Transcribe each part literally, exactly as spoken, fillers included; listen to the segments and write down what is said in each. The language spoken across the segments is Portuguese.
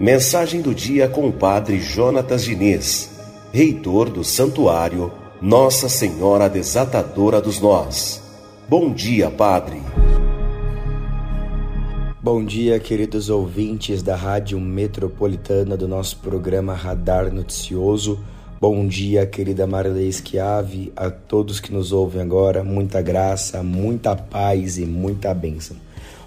Mensagem do dia com o padre Jonatas Diniz, reitor do santuário Nossa Senhora Desatadora dos Nós. Bom dia, padre. Bom dia, queridos ouvintes da Rádio Metropolitana do nosso programa Radar Noticioso. Bom dia, querida Marlene Schiave, a todos que nos ouvem agora. Muita graça, muita paz e muita bênção.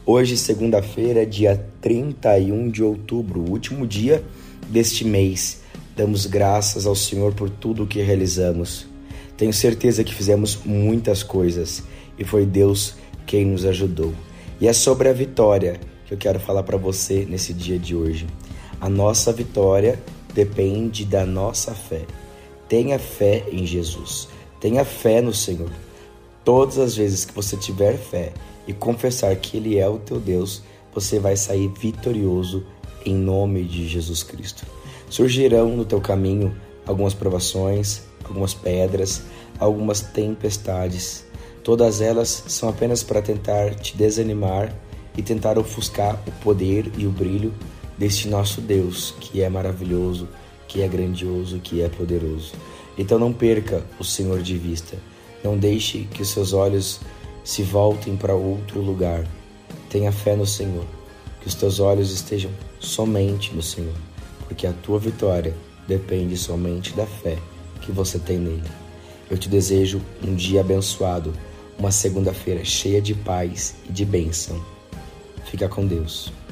Hoje, segunda-feira, dia trinta e um de outubro, o último dia deste mês. Damos graças ao Senhor por tudo o que realizamos. Tenho certeza que fizemos muitas coisas e foi Deus quem nos ajudou. E é sobre a vitória que eu quero falar para você nesse dia de hoje. A nossa vitória depende da nossa fé. Tenha fé em Jesus. Tenha fé no Senhor. Todas as vezes que você tiver fé e confessar que Ele é o teu Deus, você vai sair vitorioso em nome de Jesus Cristo. Surgirão no teu caminho algumas provações, algumas pedras, algumas tempestades. Todas elas são apenas para tentar te desanimar e tentar ofuscar o poder e o brilho deste nosso Deus, que é maravilhoso, que é grandioso, que é poderoso. Então não perca o Senhor de vista. Não deixe que os seus olhos se voltem para outro lugar. Tenha fé no Senhor, que os teus olhos estejam somente no Senhor, porque a tua vitória depende somente da fé que você tem nele. Eu te desejo um dia abençoado, uma segunda-feira cheia de paz e de bênção. Fica com Deus.